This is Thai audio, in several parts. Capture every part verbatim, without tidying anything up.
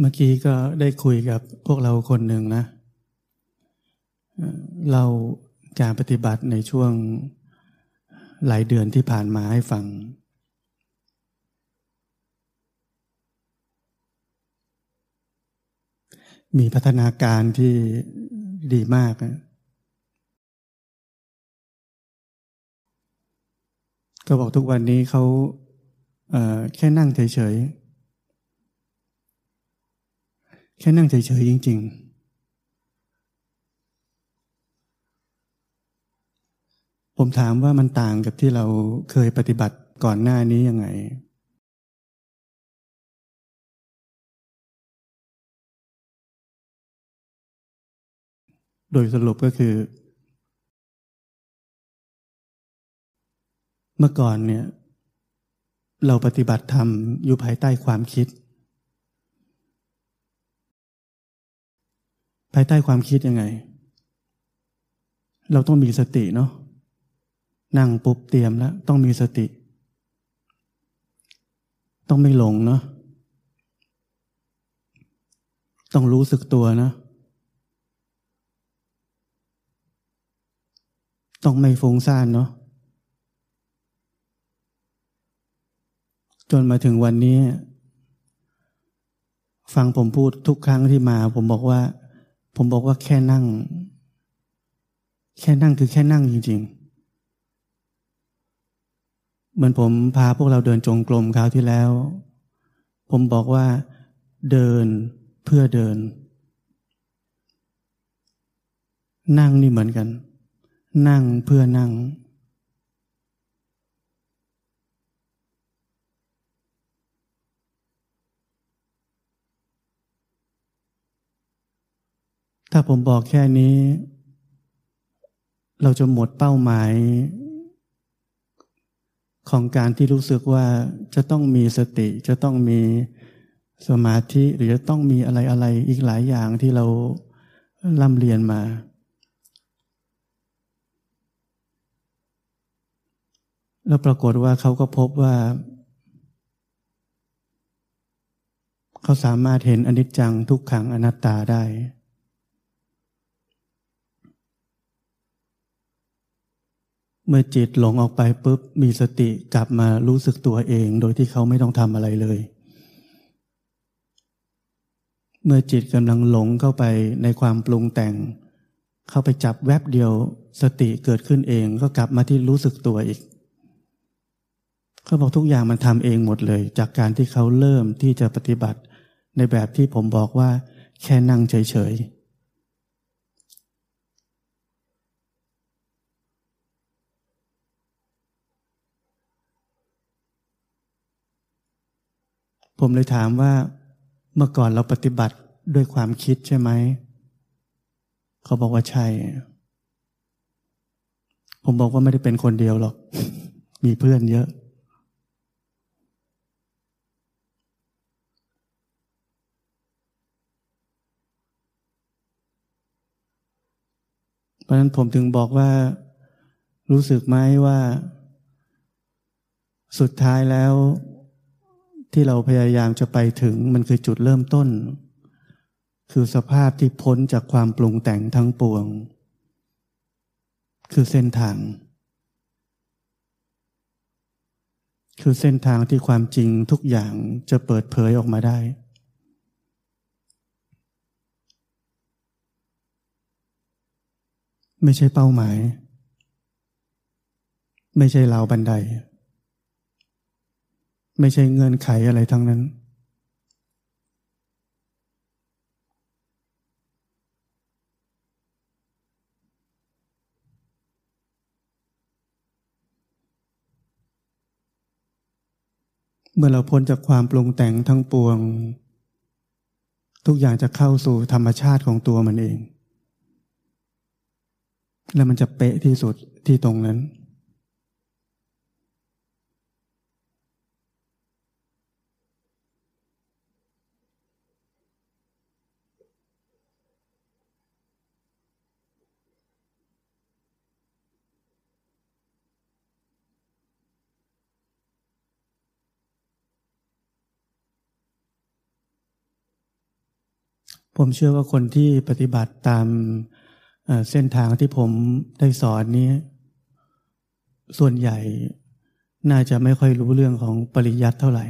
เมื่อกี้ก็ได้คุยกับพวกเราคนหนึ่งนะเราการปฏิบัติในช่วงหลายเดือนที่ผ่านมาให้ฟังมีพัฒนาการที่ดีมากนะก็บอกทุกวันนี้เขาเอ่อแค่นั่งเฉยๆแค่นั่งเฉยๆจริงๆผมถามว่ามันต่างกับที่เราเคยปฏิบัติก่อนหน้านี้ยังไงโดยสรุปก็คือเมื่อก่อนเนี่ยเราปฏิบัติธรรมอยู่ภายใต้ความคิดภายใต้ความคิดยังไงเราต้องมีสติเนาะนั่งปุ๊บเตรียมแล้วต้องมีสติต้องไม่หลงเนาะต้องรู้สึกตัวนะต้องไม่ฟุ้งซ่านเนาะจนมาถึงวันนี้ฟังผมพูดทุกครั้งที่มาผมบอกว่าผมบอกว่าแค่นั่งแค่นั่งคือแค่นั่งจริงๆเหมือนผมพาพวกเราเดินจงกรมคราวที่แล้วผมบอกว่าเดินเพื่อเดินนั่งนี่เหมือนกันนั่งเพื่อนั่งถ้าผมบอกแค่นี้เราจะหมดเป้าหมายของการที่รู้สึกว่าจะต้องมีสติจะต้องมีสมาธิหรือจะต้องมีอะไรอะไรอีกหลายอย่างที่เราร่ำเรียนมาแล้วปรากฏว่าเขาก็พบว่าเขาสามารถเห็นอนิจจังทุกขังอนัตตาได้เมื่อจิตหลงออกไปปุ๊บมีสติกลับมารู้สึกตัวเองโดยที่เขาไม่ต้องทำอะไรเลยเมื่อจิตกำลังหลงเข้าไปในความปรุงแต่งเข้าไปจับแวบเดียวสติเกิดขึ้นเองก็กลับมาที่รู้สึกตัวอีกเขาบอกทุกอย่างมันทำเองหมดเลยจากการที่เขาเริ่มที่จะปฏิบัติในแบบที่ผมบอกว่าแค่นั่งเฉยๆผมเลยถามว่าเมื่อก่อนเราปฏิบัติด้วยความคิดใช่ไหมเขาบอกว่าใช่ผมบอกว่าไม่ได้เป็นคนเดียวหรอกมีเพื่อนเยอะเพราะนั้นผมถึงบอกว่ารู้สึกไหมว่าสุดท้ายแล้วที่เราพยายามจะไปถึงมันคือจุดเริ่มต้นคือสภาพที่พ้นจากความปรุงแต่งทั้งปวงคือเส้นทางคือเส้นทางที่ความจริงทุกอย่างจะเปิดเผยออกมาได้ไม่ใช่เป้าหมายไม่ใช่ราวบันไดไม่ใช่เงื่อนไขอะไรทั้งนั้นเมื่อเราพ้นจากความปรุงแต่งทั้งปวงทุกอย่างจะเข้าสู่ธรรมชาติของตัวมันเองและมันจะเป๊ะที่สุดที่ตรงนั้น ผมเชื่อว่าคนที่ปฏิบัติตามเส้นทางที่ผมได้สอนนี้ส่วนใหญ่น่าจะไม่ค่อยรู้เรื่องของปริยัติเท่าไหร่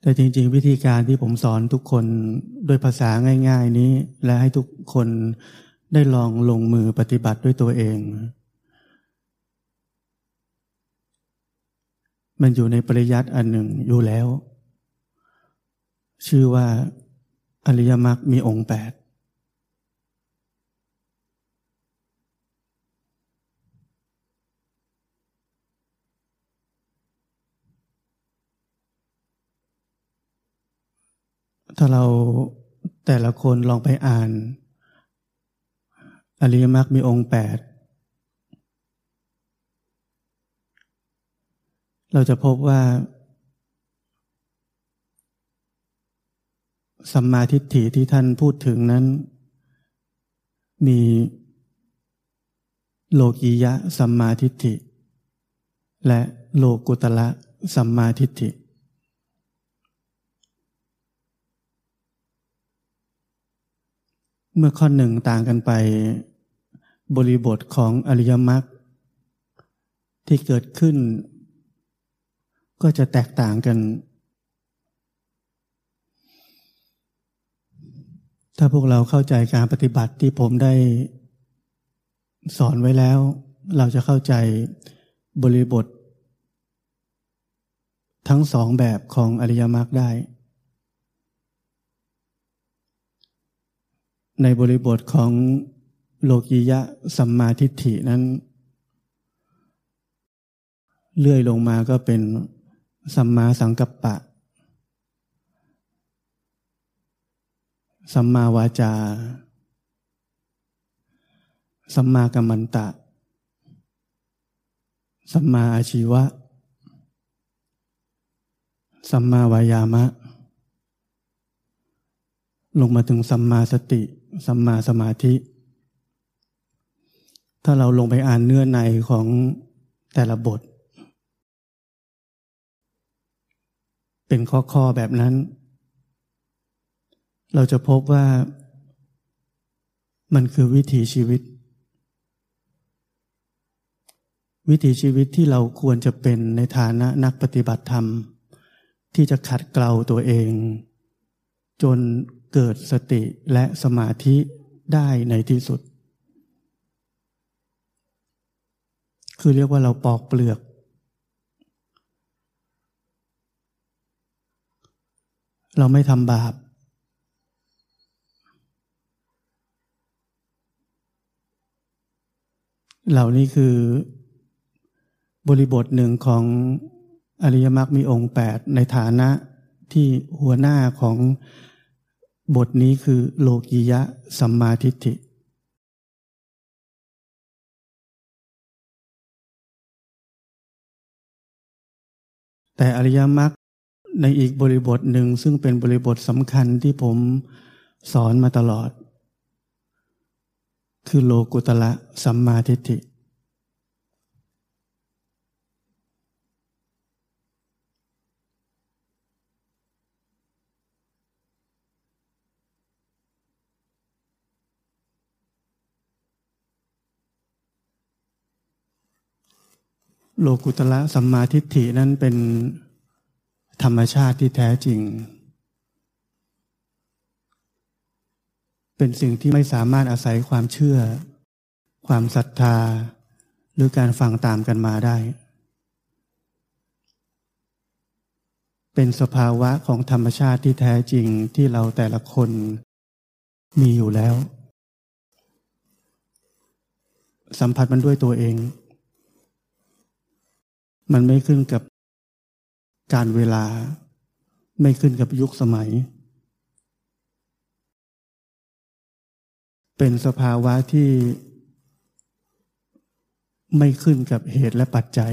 แต่จริงๆวิธีการที่ผมสอนทุกคนด้วยภาษาง่ายๆนี้และให้ทุกคนได้ลองลงมือปฏิบัติด้วยตัวเองมันอยู่ในปริยัติอันหนึ่งอยู่แล้วชื่อว่าอริยมรรคมีองค์แปดถ้าเราแต่ละคนลองไปอ่านอริยมรรคมีองค์แปดเราจะพบว่าสัมมาทิฏฐิที่ท่านพูดถึงนั้นมีโลกียะสัมมาทิฏฐิและโลกุตระสัมมาทิฏฐิเมื่อข้อหนึ่งต่างกันไปบริบทของอริยมรรคที่เกิดขึ้นก็จะแตกต่างกันถ้าพวกเราเข้าใจการปฏิบัติที่ผมได้สอนไว้แล้วเราจะเข้าใจบริบททั้งสองแบบของอริยมรรคได้ในบริบทของโลกิยะสัมมาทิฏฐินั้นเลื่อยลงมาก็เป็นสัมมาสังกัปปะสัมมาวาจาสัมมากัมมันตะสัมมาอาชีวะสัมมาวายามะลงมาถึงสัมมาสติสัมมาสมาธิถ้าเราลงไปอ่านเนื้อในของแต่ละบทเป็นข้อๆแบบนั้นเราจะพบว่ามันคือวิถีชีวิตวิถีชีวิตที่เราควรจะเป็นในฐานะนักปฏิบัติธรรมที่จะขัดเกลาตัวเองจนเกิดสติและสมาธิได้ในที่สุดคือเรียกว่าเราปอกเปลือกเราไม่ทำบาปเหล่านี้คือบริบทหนึ่งของอริยมรรคมีองค์แปดในฐานะที่หัวหน้าของบทนี้คือโลกิยะสัมมาทิฏฐิแต่อริยมรรคในอีกบริบทหนึ่งซึ่งเป็นบริบทสำคัญที่ผมสอนมาตลอดคือโลกุตระสัมมาทิฏฐิโลกุตระสัมมาทิฏฐินั้นเป็นธรรมชาติที่แท้จริงเป็นสิ่งที่ไม่สามารถอาศัยความเชื่อความศรัทธาหรือการฟังตามกันมาได้เป็นสภาวะของธรรมชาติที่แท้จริงที่เราแต่ละคนมีอยู่แล้วสัมผัสมันด้วยตัวเองมันไม่ขึ้นกับการเวลาไม่ขึ้นกับยุคสมัยเป็นสภาวะที่ไม่ขึ้นกับเหตุและปัจจั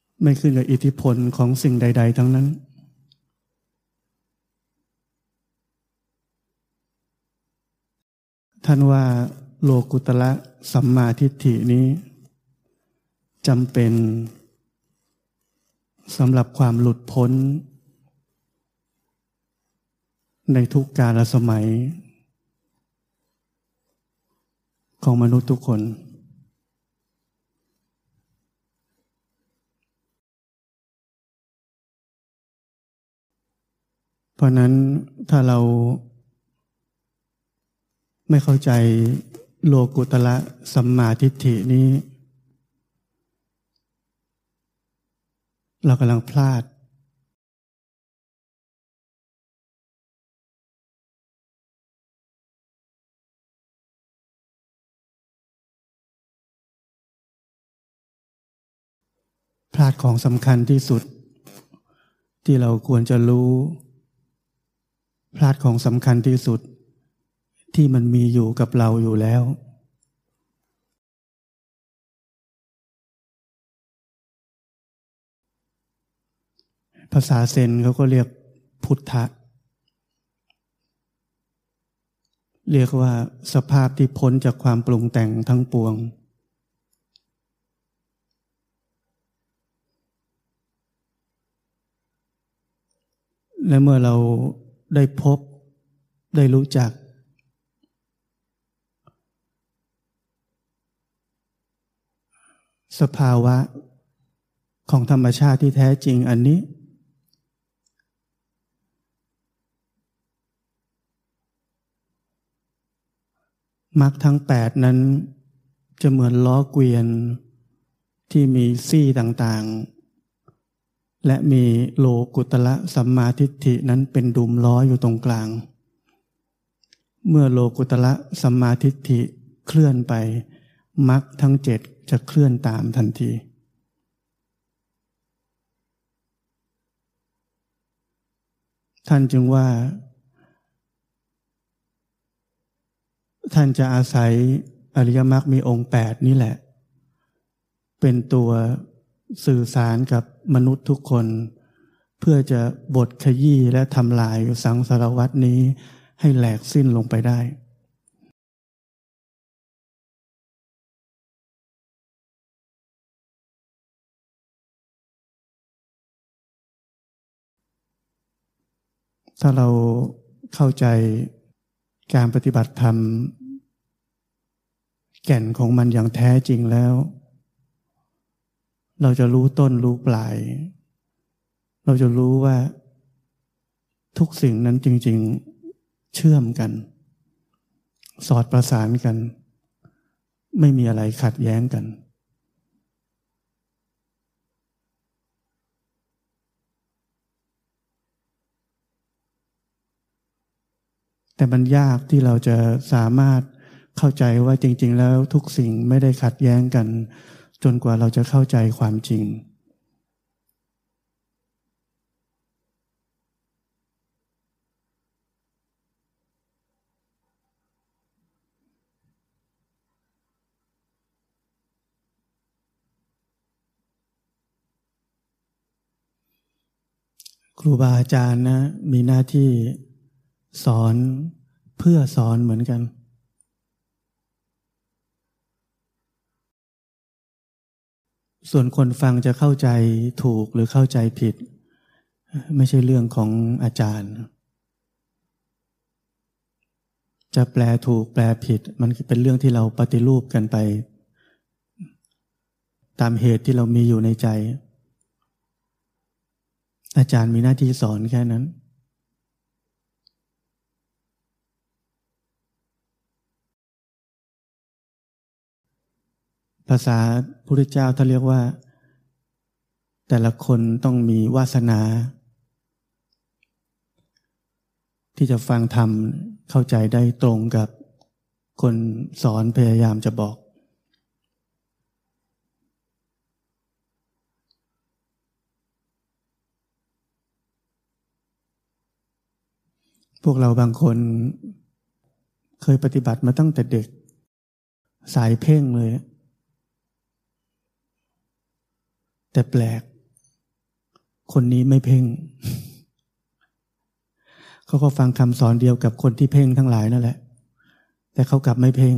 ย ไม่ขึ้นกับอิทธิพลของสิ่งใดๆทั้งนั้นท่านว่าโลกุตระสัมมาทิฏฐินี้จำเป็นสำหรับความหลุดพ้นในทุกกาลสมัยของมนุษย์ทุกคนเพราะนั้นถ้าเราไม่เข้าใจโลกุตระสัมมาทิฏฐินี้เรากำลังพลาดพลาดของสำคัญที่สุดที่เราควรจะรู้พลาดของสำคัญที่สุดที่มันมีอยู่กับเราอยู่แล้วภาษาเซนเขาก็เรียกพุทธะเรียกว่าสภาพที่พ้นจากความปรุงแต่งทั้งปวงและเมื่อเราได้พบได้รู้จักสภาวะของธรรมชาติที่แท้จริงอันนี้มรรคทั้งแปดนั้นจะเหมือนล้อเกวียนที่มีซี่ต่างๆและมีโลกุตระสัมมาทิฏฐินั้นเป็นดุมล้ออยู่ตรงกลางเมื่อโลกุตระสัมมาทิฏฐิเคลื่อนไปมรรคทั้งเจ็ดจะเคลื่อนตามทันทีท่านจึงว่าท่านจะอาศัยอริยมรรคมีองค์แปดนี่แหละเป็นตัวสื่อสารกับมนุษย์ทุกคนเพื่อจะบดขยี้และทำลายสังสารวัฏนี้ให้แหลกสิ้นลงไปได้ถ้าเราเข้าใจการปฏิบัติธรรมแก่นของมันอย่างแท้จริงแล้วเราจะรู้ต้นรู้ปลายเราจะรู้ว่าทุกสิ่งนั้นจริงๆเชื่อมกันสอดประสานกันไม่มีอะไรขัดแย้งกันแต่มันยากที่เราจะสามารถเข้าใจว่าจริงๆแล้วทุกสิ่งไม่ได้ขัดแย้งกันจนกว่าเราจะเข้าใจความจริงครูบาอาจารย์นะมีหน้าที่สอนเพื่อสอนเหมือนกันส่วนคนฟังจะเข้าใจถูกหรือเข้าใจผิดไม่ใช่เรื่องของอาจารย์จะแปลถูกแปลผิดมันเป็นเรื่องที่เราปฏิรูปกันไปตามเหตุที่เรามีอยู่ในใจอาจารย์มีหน้าที่สอนแค่นั้นภาษาพุทธเจ้าท่านเรียกว่าแต่ละคนต้องมีวาสนาที่จะฟังธรรมเข้าใจได้ตรงกับคนสอนพยายามจะบอกพวกเราบางคนเคยปฏิบัติมาตั้งแต่เด็กสายเพ่งเลยแต่แปลก คนนี้ไม่เพ่ง เขาก็ฟังคำสอนเดียวกับคนที่เพ่งทั้งหลายนั่นแหละแต่เขากลับไม่เพ่ง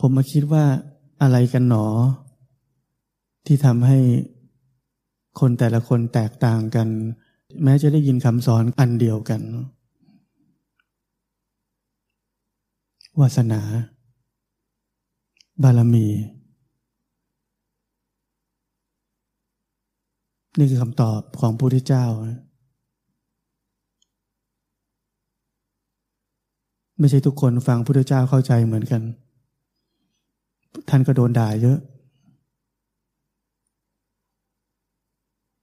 ผมมาคิดว่าอะไรกันหนอที่ทำให้คนแต่ละคนแตกต่างกันแม้จะได้ยินคำสอนอันเดียวกันวาสนาบารมีนี่คือคำตอบของพระพุทธเจ้าไม่ใช่ทุกคนฟังพระพุทธเจ้าเข้าใจเหมือนกันท่านก็โดนด่าเยอะ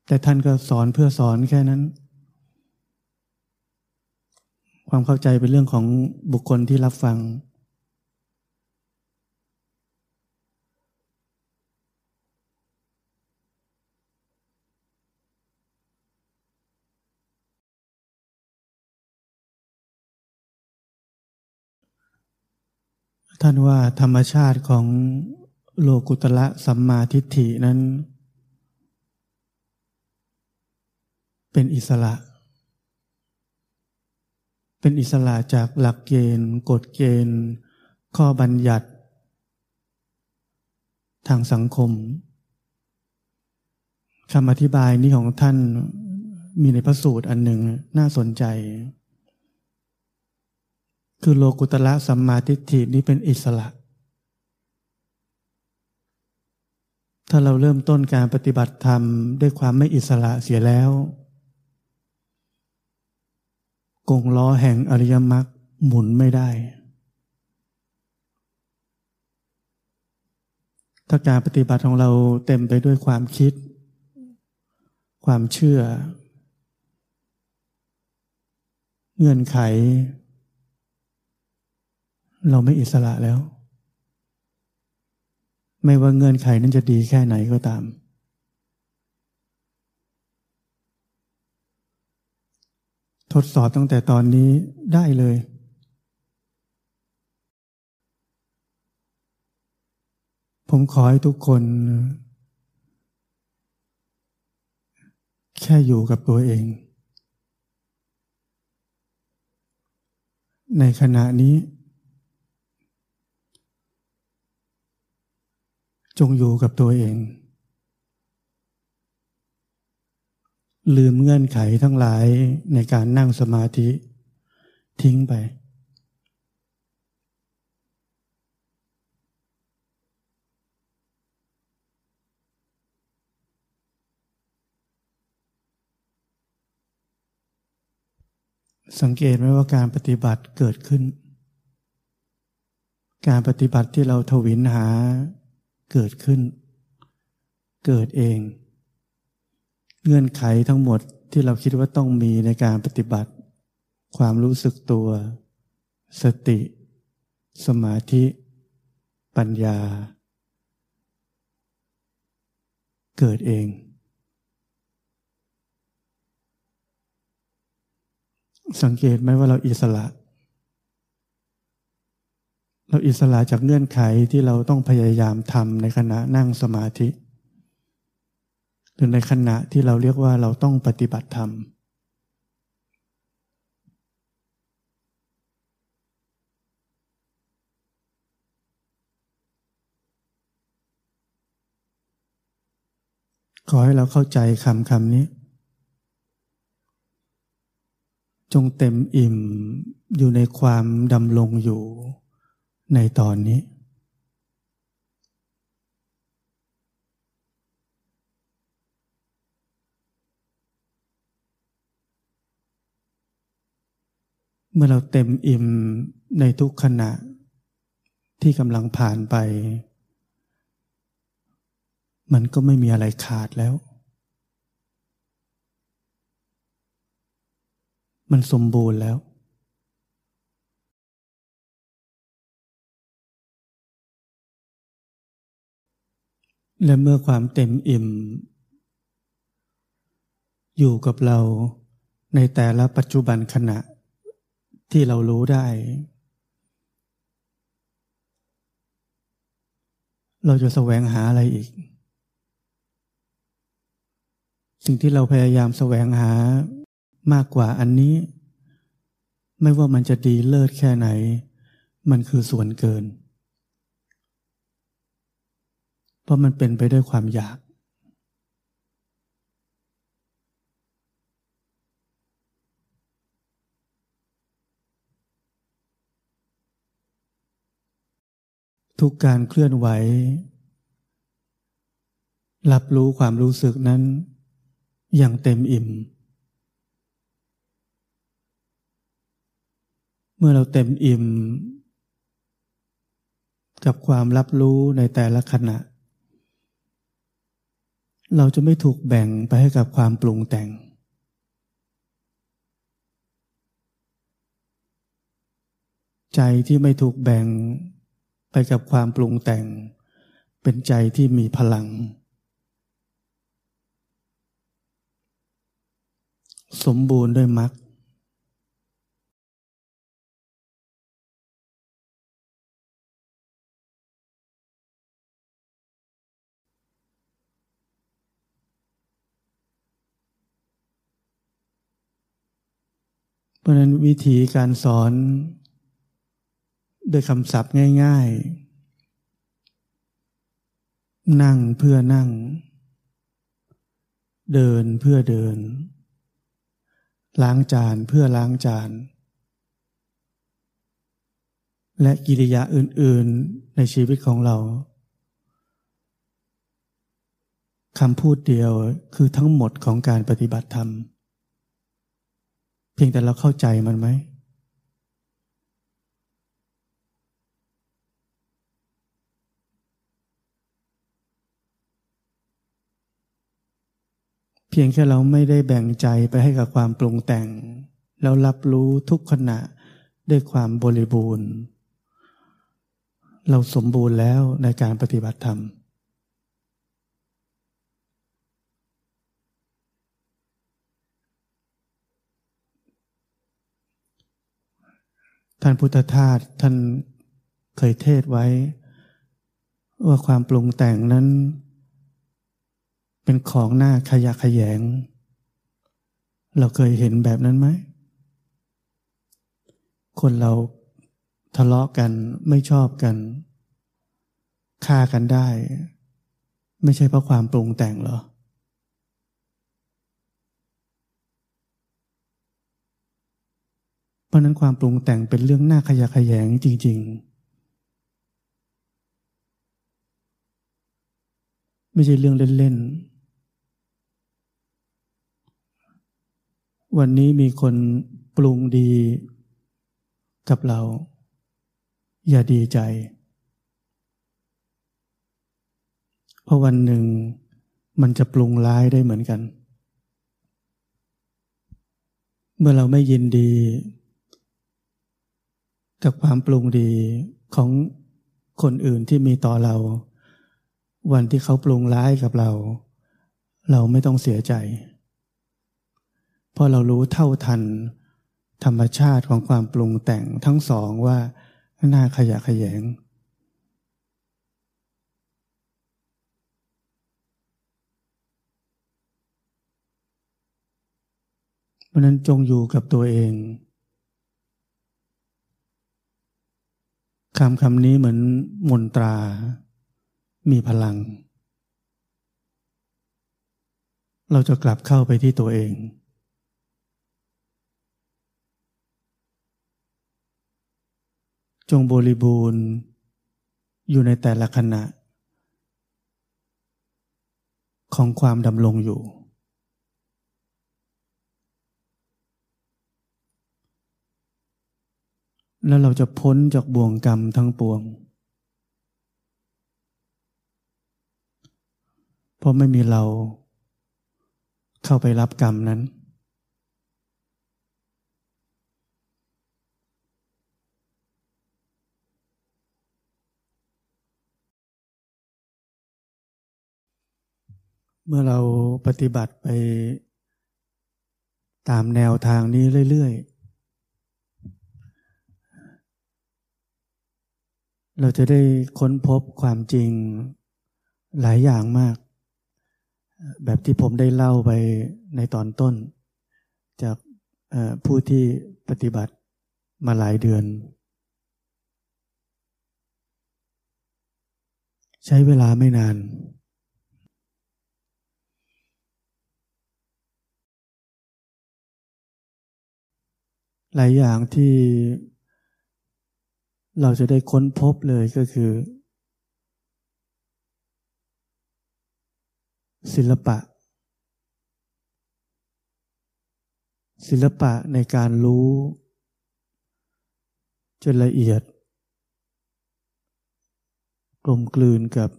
แต่ท่านก็สอนเพื่อสอนแค่นั้นความเข้าใจเป็นเรื่องของบุคคลที่รับฟังท่านว่าธรรมชาติของโลกุตระสัมมาทิฏฐินั้นเป็นอิสระเป็นอิสระจากหลักเกณฑ์กฎเกณฑ์ข้อบัญญัติทางสังคมคำอธิบายนี้ของท่านมีในพระสูตรอันหนึ่งน่าสนใจคือโลกุตระสัมมาทิฏฐินี้เป็นอิสระถ้าเราเริ่มต้นการปฏิบัติธรรมด้วยความไม่อิสระเสียแล้วกงล้อแห่งอริยมรรคหมุนไม่ได้ถ้าการปฏิบัติของเราเต็มไปด้วยความคิดความเชื่อเงื่อนไขเราไม่อิสระแล้วไม่ว่าเงื่อนไขนั้นจะดีแค่ไหนก็ตามทดสอบตั้งแต่ตอนนี้ได้เลยผมขอให้ทุกคนแค่อยู่กับตัวเองในขณะนี้จงอยู่กับตัวเองลืมเงื่อนไขทั้งหลายในการนั่งสมาธิทิ้งไปสังเกตไหมว่าการปฏิบัติเกิดขึ้นการปฏิบัติที่เราทวินหาเกิดขึ้นเกิดเองเงื่อนไขทั้งหมดที่เราคิดว่าต้องมีในการปฏิบัติความรู้สึกตัวสติสมาธิปัญญาเกิดเองสังเกตไหมว่าเราอิสระเราอิสระจากเงื่อนไขที่เราต้องพยายามทำในขณะนั่งสมาธิหรือในขณะที่เราเรียกว่าเราต้องปฏิบัติธรรมขอให้เราเข้าใจคำคำนี้จงเต็มอิ่มอยู่ในความดำรงอยู่ในตอนนี้เมื่อเราเต็มอิ่มในทุกขณะที่กำลังผ่านไปมันก็ไม่มีอะไรขาดแล้วมันสมบูรณ์แล้วและเมื่อความเต็มอิ่มอยู่กับเราในแต่ละปัจจุบันขณะที่เรารู้ได้เราจะแสวงหาอะไรอีก สิ่งที่เราพยายามแสวงหามากกว่าอันนี้ไม่ว่ามันจะดีเลิศแค่ไหนมันคือส่วนเกินเพราะมันเป็นไปด้วยความอยากทุกการเคลื่อนไหวรับรู้ความรู้สึกนั้นอย่างเต็มอิ่มเมื่อเราเต็มอิ่มกับความรับรู้ในแต่ละขณะเราจะไม่ถูกแบ่งไปให้กับความปรุงแต่งใจที่ไม่ถูกแบ่งไปกับความปรุงแต่งเป็นใจที่มีพลังสมบูรณ์ด้วยมรรคเพราะนั้นวิธีการสอนด้วยคำศัพท์ง่ายๆนั่งเพื่อนั่งเดินเพื่อเดินล้างจานเพื่อล้างจานและกิริยาอื่นๆในชีวิตของเราคำพูดเดียวคือทั้งหมดของการปฏิบัติธรรมเพียงแต่เราเข้าใจมันไหมเพียงแค่เราไม่ได้แบ่งใจไปให้กับความปรุงแต่งแล้วรับรู้ทุกขณะด้วยความบริบูรณ์เราสมบูรณ์แล้วในการปฏิบัติธรรมท่านพุทธทาสท่านเคยเทศไว้ว่าความปรุงแต่งนั้นเป็นของหน้าขยะแขยงเราเคยเห็นแบบนั้นไหมคนเราทะเลาะกันไม่ชอบกันฆ่ากันได้ไม่ใช่เพราะความปรุงแต่งหรอเพราะนั้นความปรุงแต่งเป็นเรื่องหน้าขยะแขยงจริงๆไม่ใช่เรื่องเล่นๆวันนี้มีคนปรุงดีกับเราอย่าดีใจเพราะวันหนึ่งมันจะปรุงร้ายได้เหมือนกันเมื่อเราไม่ยินดีกับความปรุงดีของคนอื่นที่มีต่อเราวันที่เขาปรุงร้ายกับเราเราไม่ต้องเสียใจเพราะเรารู้เท่าทันธรรมชาติของความปรุงแต่งทั้งสองว่าหน้าขยะแขยงเพราะนั้นจงอยู่กับตัวเองคำคำนี้เหมือนมนตรามีพลังเราจะกลับเข้าไปที่ตัวเองจงบริบูรณ์อยู่ในแต่ละขณะของความดำรงอยู่แล้วเราจะพ้นจากบ่วงกรรมทั้งปวงเพราะไม่มีเราเข้าไปรับกรรมนั้นเมื่อเราปฏิบัติไปตามแนวทางนี้เรื่อยๆเราจะได้ค้นพบความจริงหลายอย่างมาก แบบที่ผมได้เล่าไปในตอนต้นจากผู้ที่ปฏิบัติมาหลายเดือนใช้เวลาไม่นานหลายอย่างที่เราจะได้ค้นพบเลยก็คือศิลปะศิลปะในการรู้จนละเอียดกลมกลืนกับ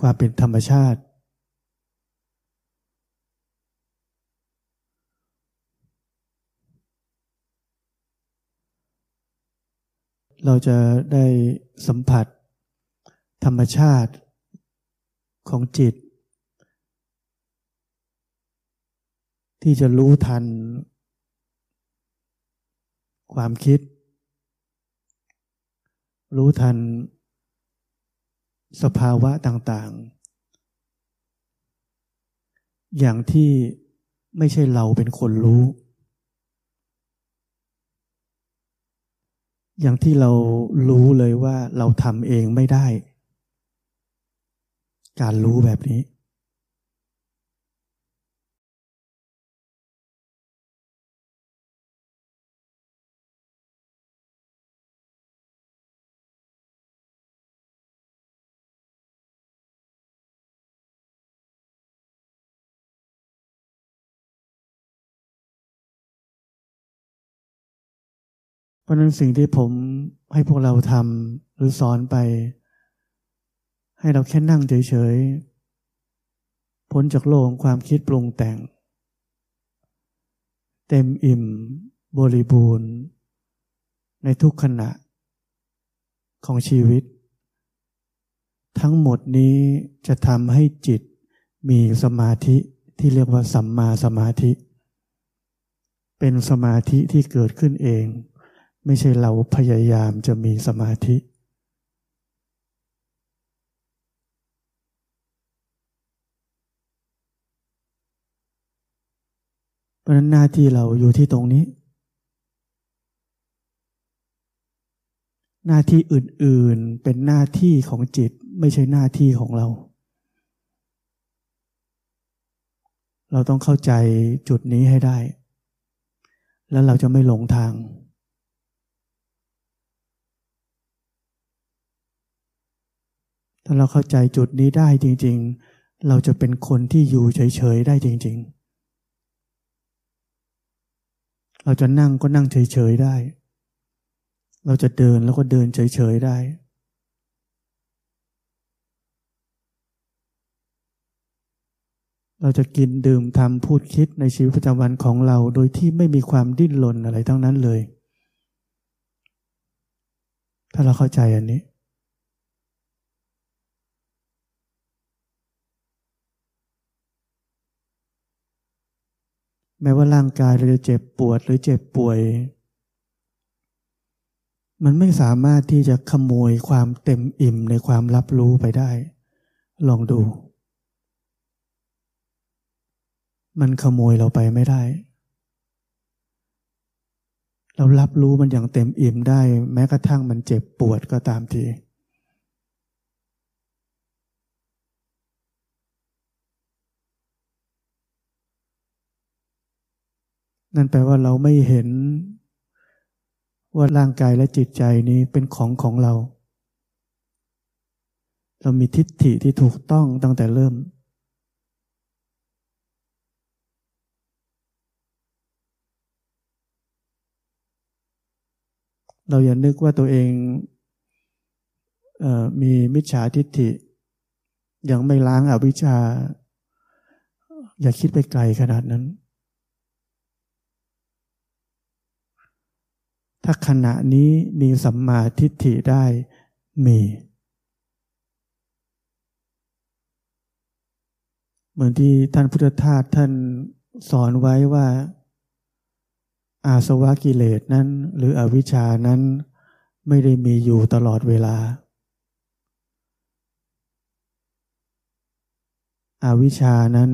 ความเป็นธรรมชาติเราจะได้สัมผัสธรรมชาติของจิตที่จะรู้ทันความคิดรู้ทันสภาวะต่างๆอย่างที่ไม่ใช่เราเป็นคนรู้อย่างที่เรารู้เลยว่าเราทำเองไม่ได้การรู้แบบนี้เพราะนั้นสิ่งที่ผมให้พวกเราทำหรือสอนไปให้เราแค่นั่งเฉยๆพ้นจากโลกของความคิดปรุงแต่งเต็มอิ่มบริบูรณ์ในทุกขณะของชีวิตทั้งหมดนี้จะทำให้จิตมีสมาธิที่เรียกว่าสัมมาสมาธิเป็นสมาธิที่เกิดขึ้นเองไม่ใช่เราพยายามจะมีสมาธิเพราะฉะนั้นหน้าที่เราอยู่ที่ตรงนี้หน้าที่อื่นๆเป็นหน้าที่ของจิตไม่ใช่หน้าที่ของเราเราต้องเข้าใจจุดนี้ให้ได้แล้วเราจะไม่หลงทางถ้าเราเข้าใจจุดนี้ได้จริงๆเราจะเป็นคนที่อยู่เฉยๆได้จริงๆเราจะนั่งก็นั่งเฉยๆได้เราจะเดินแล้วก็เดินเฉยๆได้เราจะกินดื่มทำพูดคิดในชีวิตประจำวันของเราโดยที่ไม่มีความดิ้นรนอะไรทั้งนั้นเลยถ้าเราเข้าใจอันนี้แม้ว่าร่างกายเราจะเจ็บปวดหรือเจ็บป่วยมันไม่สามารถที่จะขโมยความเต็มอิ่มในความรับรู้ไปได้ลองดูมันขโมยเราไปไม่ได้เรารับรู้มันอย่างเต็มอิ่มได้แม้กระทั่งมันเจ็บปวดก็ตามทีนั่นแปลว่าเราไม่เห็นว่าร่างกายและจิตใจนี้เป็นของของเราเรามีทิฏฐิที่ถูกต้องตั้งแต่เริ่มเราอย่านึกว่าตัวเองเอ่อมีมิจฉาทิฏฐิยังไม่ล้างอวิชชาอย่าคิดไปไกลขนาดนั้นถ้าขณะนี้มีสัมมาทิฏฐิได้มีเหมือนที่ท่านพุทธทาสท่านสอนไว้ว่าอาสวะกิเลสนั้นหรืออวิชชานั้นไม่ได้มีอยู่ตลอดเวลา อวิชชานั้น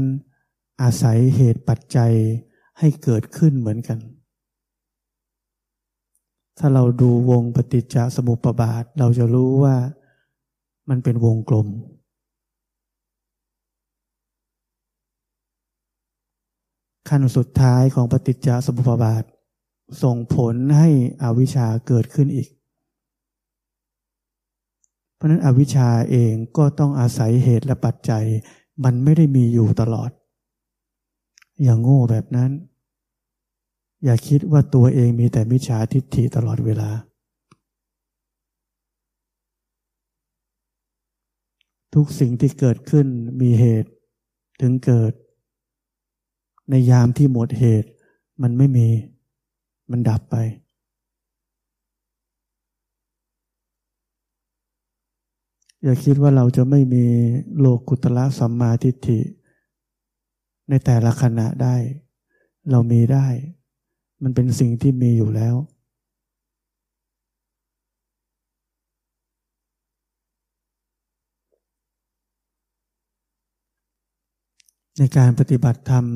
อาศัยเหตุปัจจัยให้เกิดขึ้นเหมือนกันถ้าเราดูวงปฏิจจสมุปบาทเราจะรู้ว่ามันเป็นวงกลมขั้นสุดท้ายของปฏิจจสมุปบาทส่งผลให้อวิชชาเกิดขึ้นอีกเพราะนั้นอวิชชาเองก็ต้องอาศัยเหตุและปัจจัยมันไม่ได้มีอยู่ตลอดอย่างโง่แบบนั้นอย่าคิดว่าตัวเองมีแต่มิจฉาทิฏฐิตลอดเวลาทุกสิ่งที่เกิดขึ้นมีเหตุถึงเกิดในยามที่หมดเหตุมันไม่มีมันดับไปอย่าคิดว่าเราจะไม่มีโลกุตตรสัมมาทิฏฐิในแต่ละขณะได้เรามีได้มันเป็นสิ่งที่มีอยู่แล้วในการปฏิบัติธรรม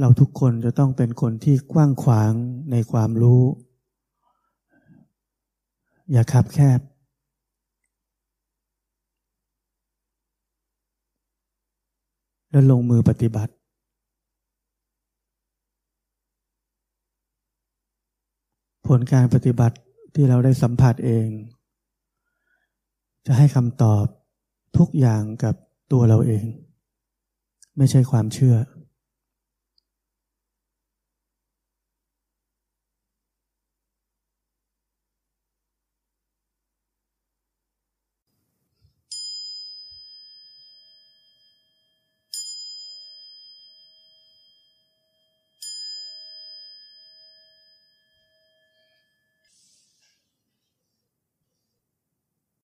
เราทุกคนจะต้องเป็นคนที่กว้างขวางในความรู้อย่าคับแคบและลงมือปฏิบัติผลการปฏิบัติที่เราได้สัมผัสเองจะให้คำตอบทุกอย่างกับตัวเราเองไม่ใช่ความเชื่อ